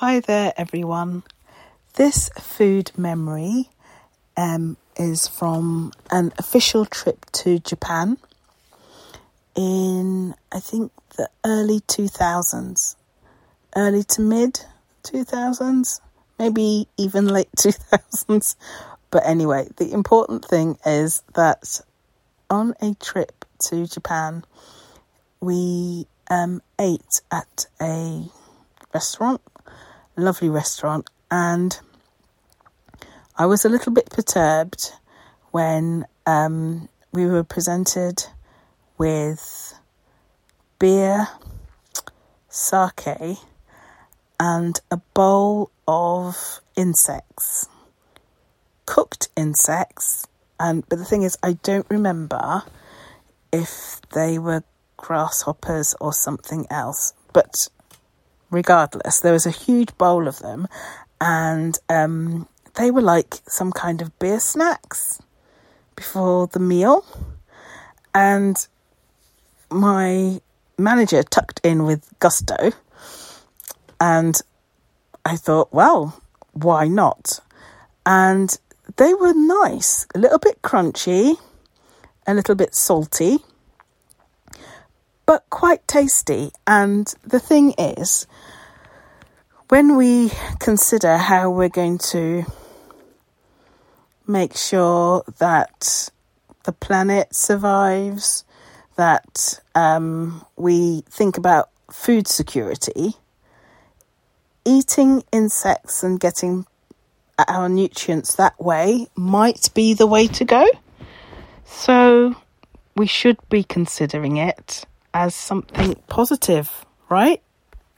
Hi there everyone. This food memory is from an official trip to Japan in I think the early 2000s, early to mid 2000s, maybe even late 2000s. But anyway, the important thing is that on a trip to Japan, we ate at a restaurant. Lovely restaurant, and I was a little bit perturbed when we were presented with beer, sake, and a bowl of insects, cooked insects. But the thing is, I don't remember if they were grasshoppers or something else, but regardless, there was a huge bowl of them, and they were like some kind of beer snacks before the meal. And my manager tucked in with gusto, and I thought, well, why not? And they were nice, a little bit crunchy, a little bit salty, but quite tasty. And the thing is, when we consider how we're going to make sure that the planet survives, that we think about food security, eating insects and getting our nutrients that way might be the way to go. So we should be considering it as something positive, right?